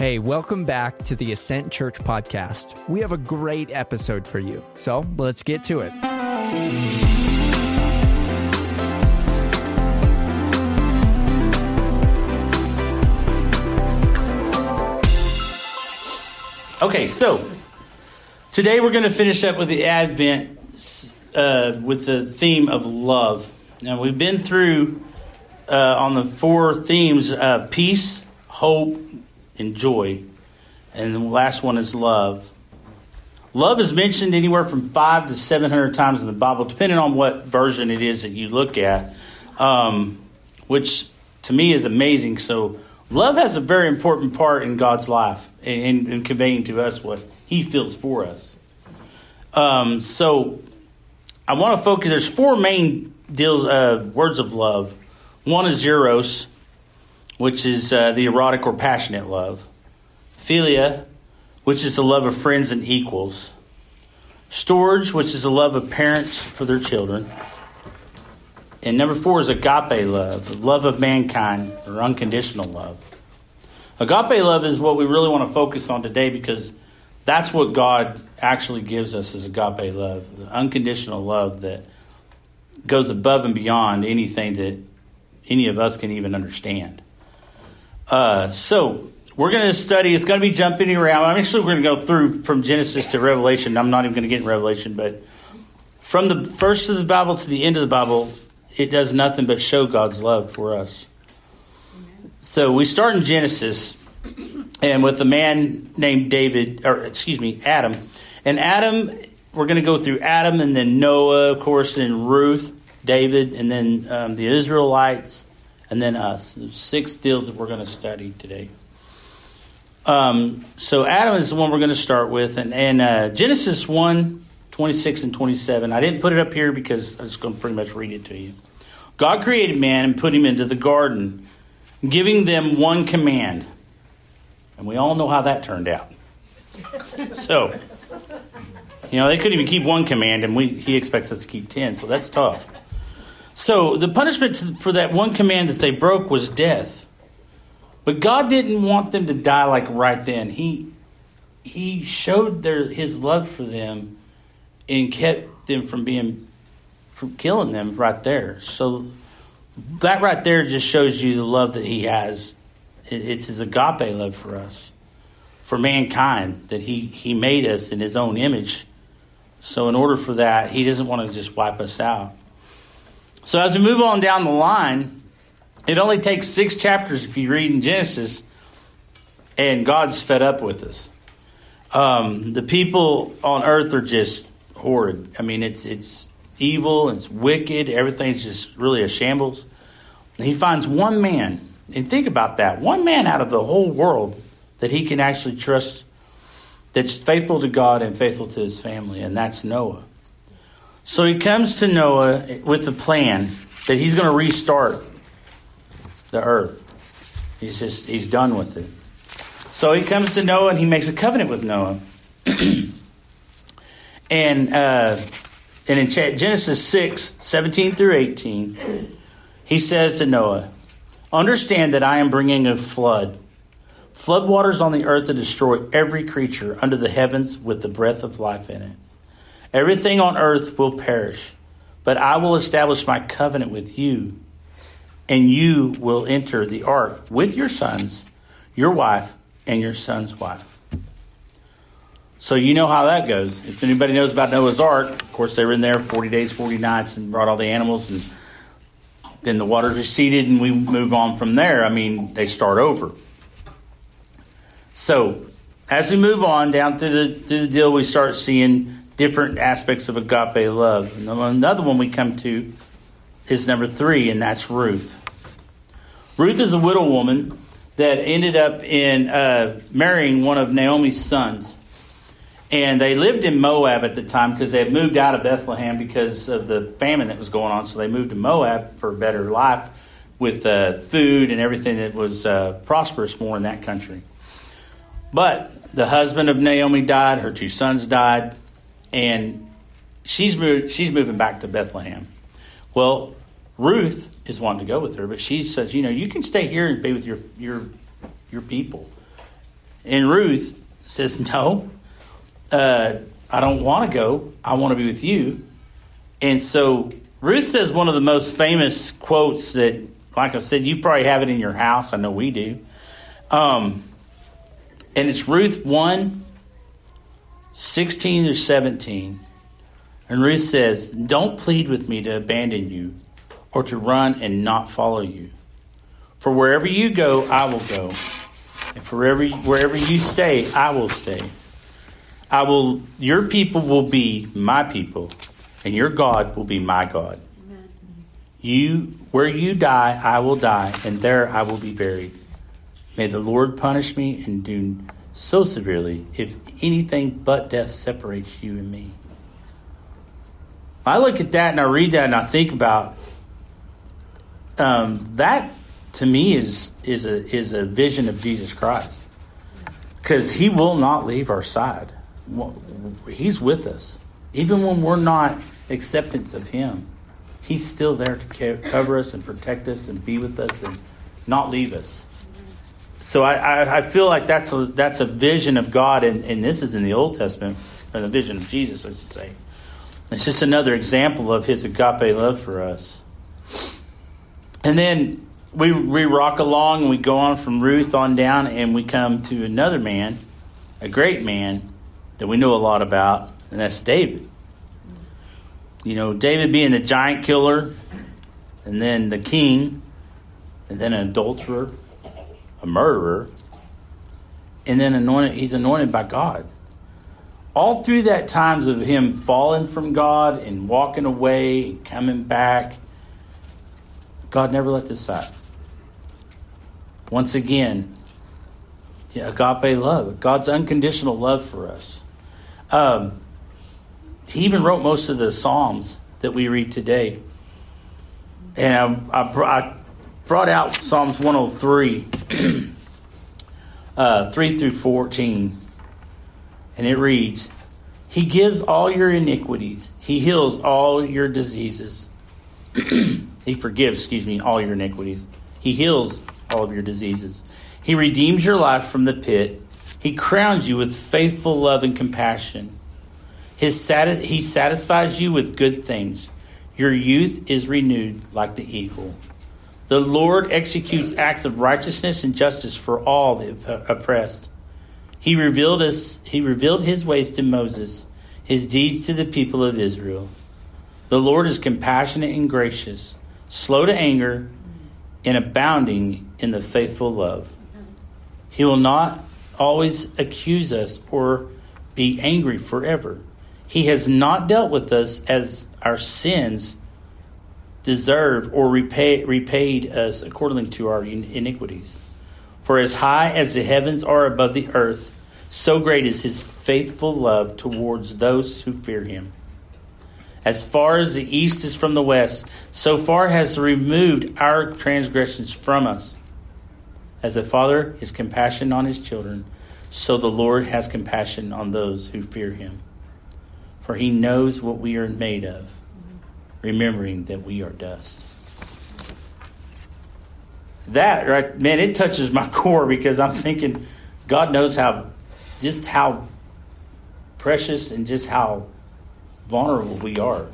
Hey, welcome back to the Ascent Church podcast. We have a great episode for you, so let's get to it. Okay, so today we're going to finish up with the Advent with the theme of love. Now, we've been through on the four themes, peace, hope, and joy. And the last one is love. Love is mentioned anywhere from 500 to 700 times in the Bible, depending on what version it is that you look at, which to me is amazing. So love has a very important part in God's life and in conveying to us what he feels for us. So I want to focus. There's four main deals, words of love. One is Eros, which is the erotic or passionate love. Philia, which is the love of friends and equals. Storge, which is the love of parents for their children. And number four is agape love, the love of mankind, or unconditional love. Agape love is what we really want to focus on today, because that's what God actually gives us, is agape love, the unconditional love that goes above and beyond anything that any of us can even understand. So we're going to study. It's going to be jumping around. I'm actually going to go through from Genesis to Revelation. I'm not even going to get in Revelation, but from the first of the Bible to the end of the Bible, it does nothing but show God's love for us. So we start in Genesis, and with a man named Adam. And Adam, we're going to go through Adam, and then Noah, of course, and then Ruth, David, and then the Israelites. And then us. There's six deals that we're going to study today. So Adam is the one we're going to start with. And Genesis 1, 26 and 27. I didn't put it up here because I'm just going to pretty much read it to you. God created man and put him into the garden, giving them one command. And we all know how that turned out. So, they couldn't even keep one command, and he expects us to keep 10. So that's tough. So the punishment for that one command that they broke was death. But God didn't want them to die like right then. He showed his love for them and kept them from killing them right there. So that right there just shows you the love that he has. It's his agape love for us, for mankind, that he made us in his own image. So in order for that, he doesn't want to just wipe us out. So as we move on down the line, it only takes 6 chapters if you read in Genesis, and God's fed up with us. The people on earth are just horrid. I mean, it's evil, it's wicked, everything's just really a shambles. And he finds one man, and think about that, one man out of the whole world that he can actually trust, that's faithful to God and faithful to his family, and that's Noah. So he comes to Noah with a plan that he's going to restart the earth. He's done with it. So he comes to Noah and he makes a covenant with Noah. And in Genesis 6, 17 through 18, he says to Noah, "Understand that I am bringing a flood waters on the earth to destroy every creature under the heavens with the breath of life in it. Everything on earth will perish, but I will establish my covenant with you, and you will enter the ark with your sons, your wife, and your son's wife." So you know how that goes. If anybody knows about Noah's Ark, of course, they were in there 40 days, 40 nights, and brought all the animals, and then the waters receded, and we move on from there. I mean, they start over. So as we move on down through the deal, we start seeing different aspects of agape love. And another one we come to is number 3, and that's Ruth. Ruth is a widow woman that ended up in marrying one of Naomi's sons. And they lived in Moab at the time, because they had moved out of Bethlehem because of the famine that was going on. So they moved to Moab for a better life with food and everything that was prosperous more in that country. But the husband of Naomi died. Her 2 sons died. And she's moving back to Bethlehem. Well, Ruth is wanting to go with her, but she says, you can stay here and be with your people. And Ruth says, no, I don't want to go. I want to be with you. And so Ruth says one of the most famous quotes that, like I said, you probably have it in your house. I know we do. And it's Ruth 1:16-17. And Ruth says, don't plead with me to abandon you or to run and not follow you. For wherever you go, I will go. And wherever you stay, I will stay. Your people will be my people, and your God will be my God. Where you die, I will die, and there I will be buried. May the Lord punish me and do so severely if anything but death separates you and me. I look at that and I read that and I think about that. To me, is a vision of Jesus Christ, because He will not leave our side. He's with us, even when we're not acceptance of Him. He's still there to cover us and protect us and be with us and not leave us. So I feel like that's a vision of God, and this is in the Old Testament, or the vision of Jesus, I should say. It's just another example of His agape love for us. And then we rock along, and we go on from Ruth on down, and we come to another man, a great man that we know a lot about, and that's David. You know, David being the giant killer, and then the king, and then an adulterer, a murderer, and then he's anointed by God. All through that times of him falling from God and walking away and coming back, God never left his side. Once again, agape love, God's unconditional love for us. He even wrote most of the Psalms that we read today. And I brought out Psalms 103, 3-14. And it reads, He gives all your iniquities. He heals all your diseases. He forgives, all your iniquities. He heals all of your diseases. He redeems your life from the pit. He crowns you with faithful love and compassion. He satisfies you with good things. Your youth is renewed like the eagle. The Lord executes acts of righteousness and justice for all the oppressed. He revealed His ways to Moses, His deeds to the people of Israel. The Lord is compassionate and gracious, slow to anger, and abounding in the faithful love. He will not always accuse us or be angry forever. He has not dealt with us as our sins deserve or repaid us according to our iniquities. For as high as the heavens are above the earth, so great is His faithful love towards those who fear Him. As far as the east is from the west, so far has He removed our transgressions from us. As a father has compassion on his children, so the Lord has compassion on those who fear Him. For He knows what we are made of, remembering that we are dust. That, right, man, it touches my core, because I'm thinking God knows how precious and just how vulnerable we are.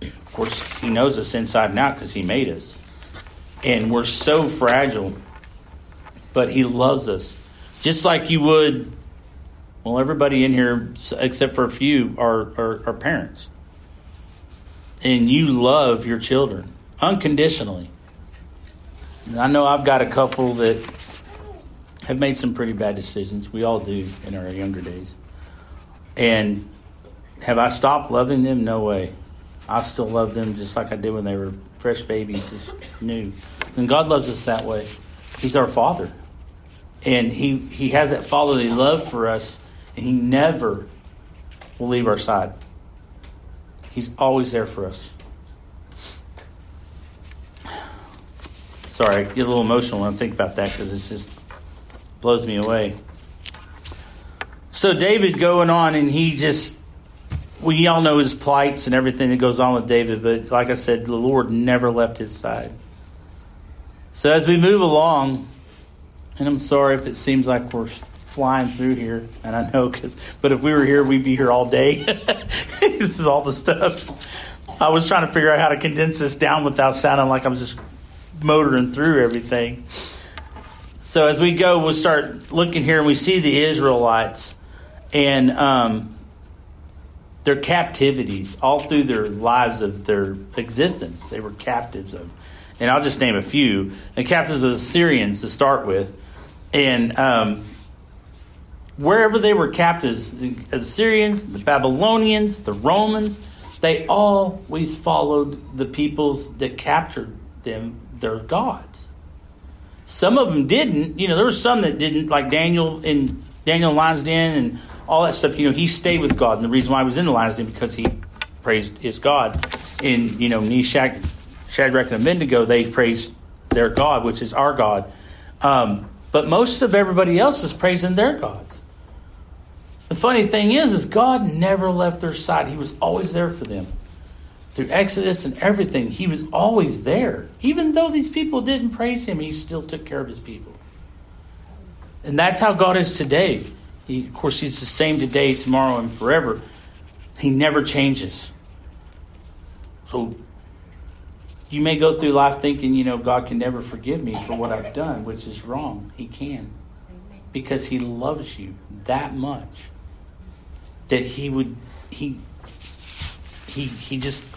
Of course, He knows us inside and out, because He made us, and we're so fragile, but He loves us just like you would. Well, everybody in here except for a few are parents, and you love your children unconditionally. And I know I've got a couple that have made some pretty bad decisions. We all do in our younger days. And have I stopped loving them? No way. I still love them just like I did when they were fresh babies, just new. And God loves us that way. He's our Father. And He has that fatherly love for us, and He never will leave our side. He's always there for us. Sorry, I get a little emotional when I think about that, because it just blows me away. So David going on, and he just... we all know his plights and everything that goes on with David, but like I said, the Lord never left his side. So as we move along, And I'm sorry if it seems like we're flying through here, and I know, but if we were here, we'd be here all day. This is all the stuff. I was trying to figure out how to condense this down without sounding like I'm just motoring through everything. So as we go, we'll start looking here, and we see the Israelites and their captivities all through their lives of their existence. They were captives of, and I'll just name a few. The captives of the Syrians to start with, and wherever they were captives, the Syrians, the Babylonians, the Romans, they always followed the peoples that captured them, their gods. Some of them didn't. You know, there were some that didn't, like Daniel in Lion's Den and all that stuff. You know, he stayed with God. And the reason why he was in the Lion's Den, because he praised his God. And, you know, Meshach, Shadrach, and Abednego, they praised their God, which is our God. But most of everybody else is praising their gods. The funny thing is God never left their side. He was always there for them. Through Exodus and everything, he was always there. Even though these people didn't praise him, he still took care of his people. And that's how God is today. He, of course, he's the same today, tomorrow, and forever. He never changes. So you may go through life thinking, you know, God can never forgive me for what I've done, which is wrong. He can. Because he loves you that much that he would... He just...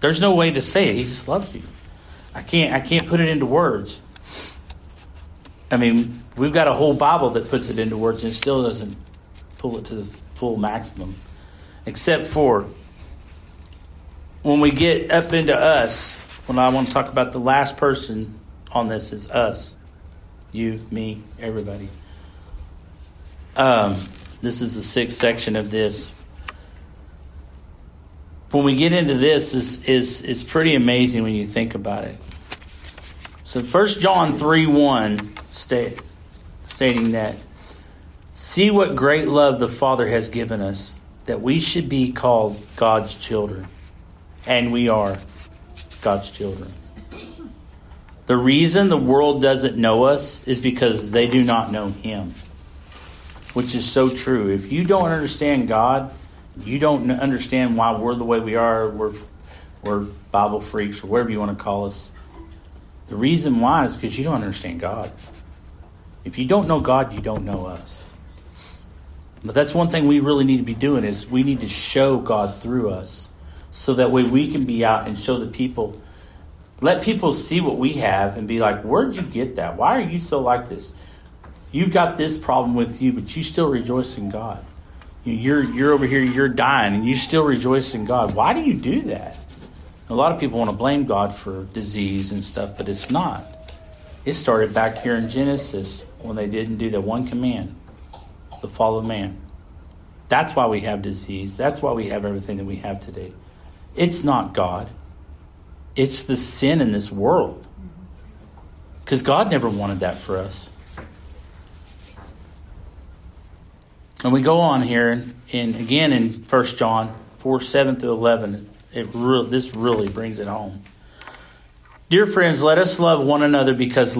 There's no way to say it. He just loves you. I can't put it into words. I mean, we've got a whole Bible that puts it into words, and it still doesn't pull it to the full maximum. Except for when we get up into us, when I want to talk about the last person on this is us. You, me, everybody. This is the sixth section of this. When we get into this, is pretty amazing when you think about it. So 1 John 3:1 stating that, see what great love the Father has given us, that we should be called God's children. And we are God's children. The reason the world doesn't know us is because they do not know him. Which is so true. If you don't understand God... You don't understand why we're the way we are. We're Bible freaks or whatever you want to call us. The reason why is because you don't understand God. If you don't know God, you don't know us. But that's one thing we really need to be doing is we need to show God through us. So that way we can be out and show the people. Let people see what we have and be like, where'd you get that? Why are you so like this? You've got this problem with you, but you still rejoice in God. You're over here, you're dying, and you still rejoice in God. Why do you do that? A lot of people want to blame God for disease and stuff, but it's not. It started back here in Genesis when they didn't do the one command, the fall of man. That's why we have disease. That's why we have everything that we have today. It's not God. It's the sin in this world. Because God never wanted that for us. And we go on here, and again in 1 John 4:7-11, this really brings it home. Dear friends, let us love one another because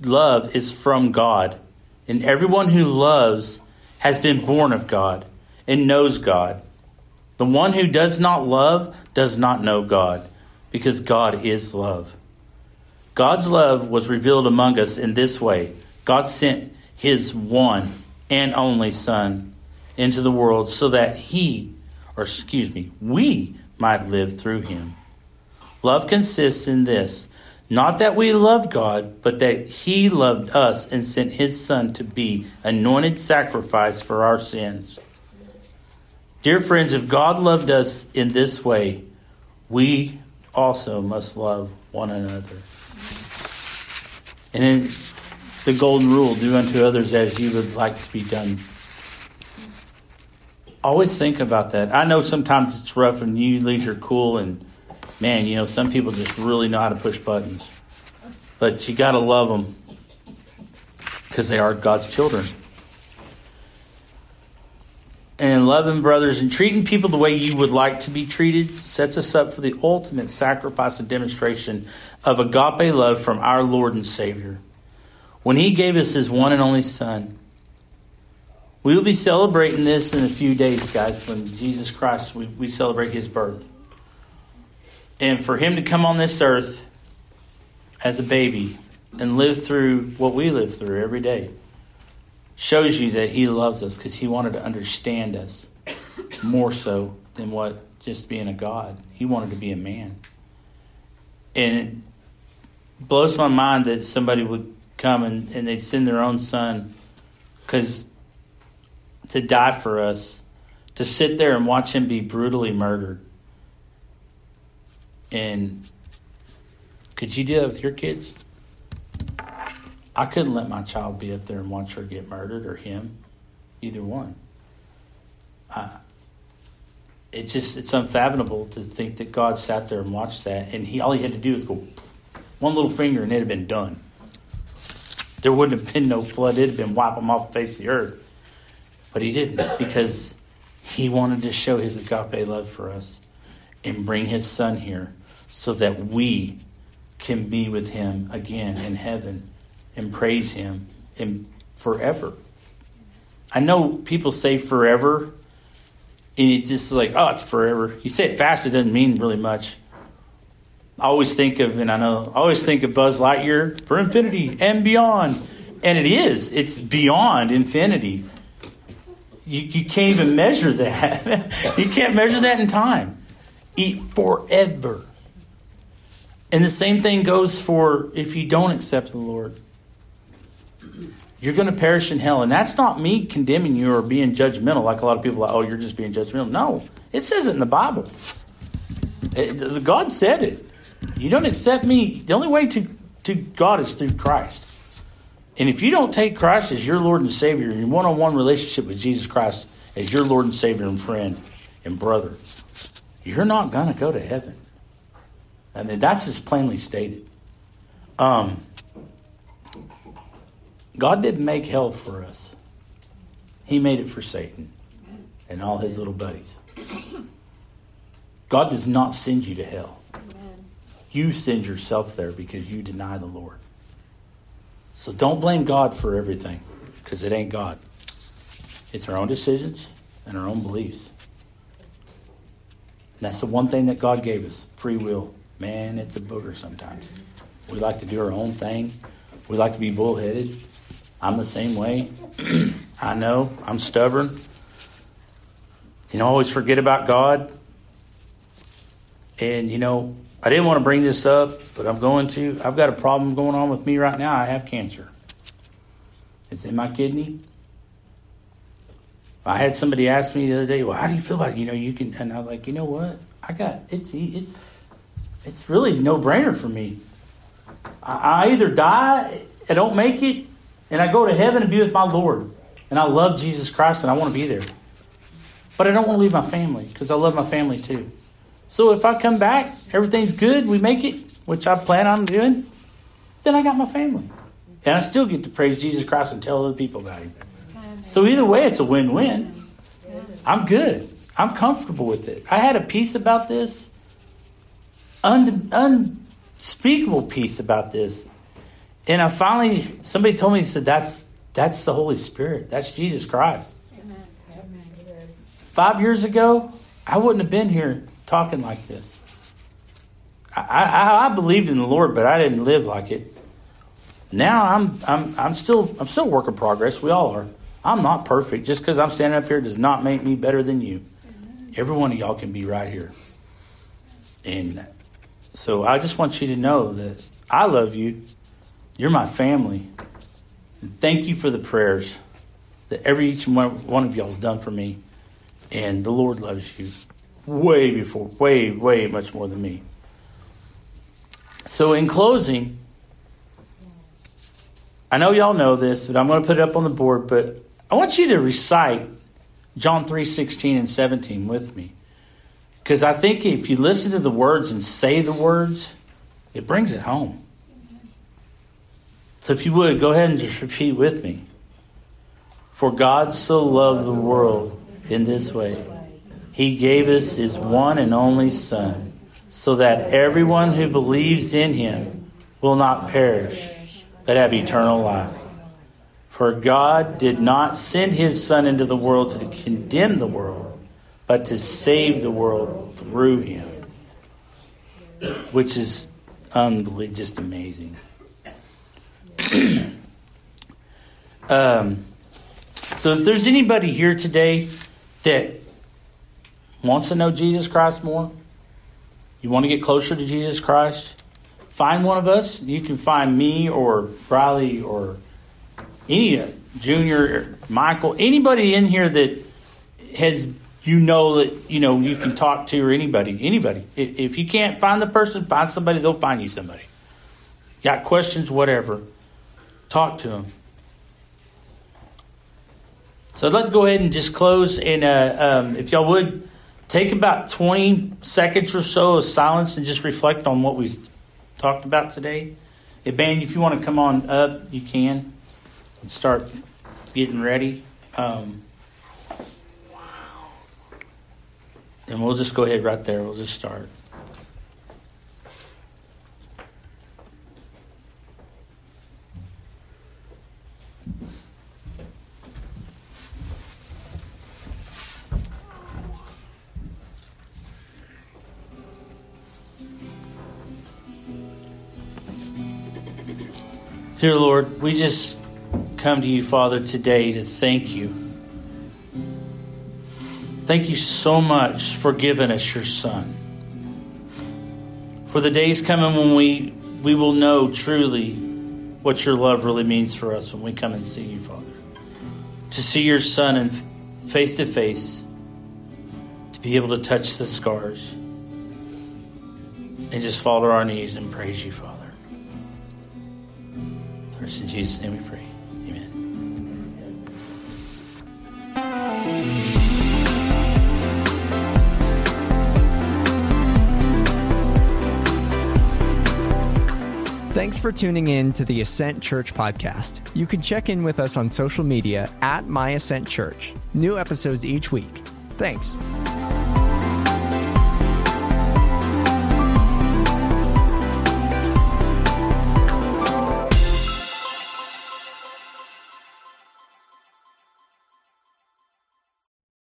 love is from God. And everyone who loves has been born of God and knows God. The one who does not love does not know God, because God is love. God's love was revealed among us in this way. God sent his one and only Son into the world so that we might live through him. Love consists in this, not that we love God, but that he loved us and sent his Son to be anointed sacrifice for our sins. Dear friends, if God loved us in this way, we also must love one another. And then the golden rule, do unto others as you would like to be done. Always think about that. I know sometimes it's rough and you lose your cool and, man, you know, some people just really know how to push buttons. But you got to love them because they are God's children. And loving brothers and treating people the way you would like to be treated sets us up for the ultimate sacrifice and demonstration of agape love from our Lord and Savior. when he gave us his one and only son. We will be celebrating this in a few days, guys, when Jesus Christ, we celebrate his birth. And for him to come on this earth as a baby and live through what we live through every day shows you that he loves us, because he wanted to understand us more so than what just being a God. He wanted to be a man. And it blows my mind that somebody would come and they'd send their own son, because to die for us, to sit there and watch him be brutally murdered. And could you do that with your kids? I couldn't let my child be up there and watch her get murdered, or him, either one. It's unfathomable to think that God sat there and watched that, and all he had to do was go one little finger and it'd have been done. There wouldn't have been no flood. It'd have been wiped them off the face of the earth. But he didn't, because he wanted to show his agape love for us and bring his son here so that we can be with him again in heaven and praise him and forever. I know people say forever, and it's just like, oh, it's forever. You say it fast, it doesn't mean really much. I always think of Buzz Lightyear, for infinity and beyond. And it is. It's beyond infinity. You can't even measure that. You can't measure that in time. Eat forever. And the same thing goes for if you don't accept the Lord. You're going to perish in hell. And that's not me condemning you or being judgmental, like a lot of people are, oh, you're just being judgmental. No, it says it in the Bible. God said it. You don't accept me. The only way to God is through Christ. And if you don't take Christ as your Lord and Savior, your one-on-one relationship with Jesus Christ as your Lord and Savior and friend and brother, you're not going to go to heaven. I mean, that's just plainly stated. God didn't make hell for us. He made it for Satan and all his little buddies. God does not send you to hell. Amen. You send yourself there because you deny the Lord. So don't blame God for everything, because it ain't God. It's our own decisions and our own beliefs. And that's the one thing that God gave us, free will. Man, it's a booger sometimes. We like to do our own thing. We like to be bullheaded. I'm the same way. I know. I'm stubborn. You know, I always forget about God. And, you know, I didn't want to bring this up, but I'm going to. I've got a problem going on with me right now. I have cancer. It's in my kidney. I had somebody ask me the other day, well, how do you feel about it? You know, you can. And I was like, you know what? It's really no-brainer for me. I either die, I don't make it, and I go to heaven and be with my Lord. And I love Jesus Christ, and I want to be there. But I don't want to leave my family, because I love my family too. So if I come back, everything's good, we make it, which I plan on doing, then I got my family. And I still get to praise Jesus Christ and tell other people about him. So either way, it's a win-win. I'm good. I'm comfortable with it. I had a peace about this, unspeakable peace about this. And I finally, somebody told me, he said, that's the Holy Spirit. That's Jesus Christ. Amen. 5 years ago, I wouldn't have been here talking like this. I believed in the Lord, but I didn't live like it. Now I'm still a work in progress. We all are. I'm not perfect. Just because I'm standing up here does not make me better than you. Amen. Every one of y'all can be right here. And so I just want you to know that I love you. You're my family. And thank you for the prayers that each one of y'all has done for me. And the Lord loves you way much more than me. So in closing, I know y'all know this, but I'm going to put it up on the board. But I want you to recite John 3:16 and 17 with me. Because I think if you listen to the words and say the words, it brings it home. So if you would, go ahead and just repeat with me. For God so loved the world in this way. He gave us his one and only Son, so that everyone who believes in him will not perish, that have eternal life. For God did not send his Son into the world to condemn the world, but to save the world through him. Which is unbelievable, just amazing. So if there's anybody here today that wants to know Jesus Christ more, you want to get closer to Jesus Christ, find one of us. You can find me or Riley or any Junior, Michael, anybody in here that has, you know, that you know you can talk to, or anybody. If you can't find the person, find somebody. They'll find you somebody. Got questions, whatever. Talk to them. So I'd like to go ahead and just close. And if y'all would, take about 20 seconds or so of silence and just reflect on what we talked about today. Hey, Ben, if you want to come on up, you can. And start getting ready. And we'll just go ahead right there. We'll just start. Dear Lord, we just come to you, Father, today to thank you. Thank you so much for giving us your Son. For the day's coming when we will know truly what your love really means for us when we come and see you, Father. To see your Son and face to face, to be able to touch the scars, and just fall to our knees and praise you, Father. In Jesus' name we pray. Amen. Thanks for tuning in to the Ascent Church podcast. You can check in with us on social media at My Ascent Church. New episodes each week. Thanks.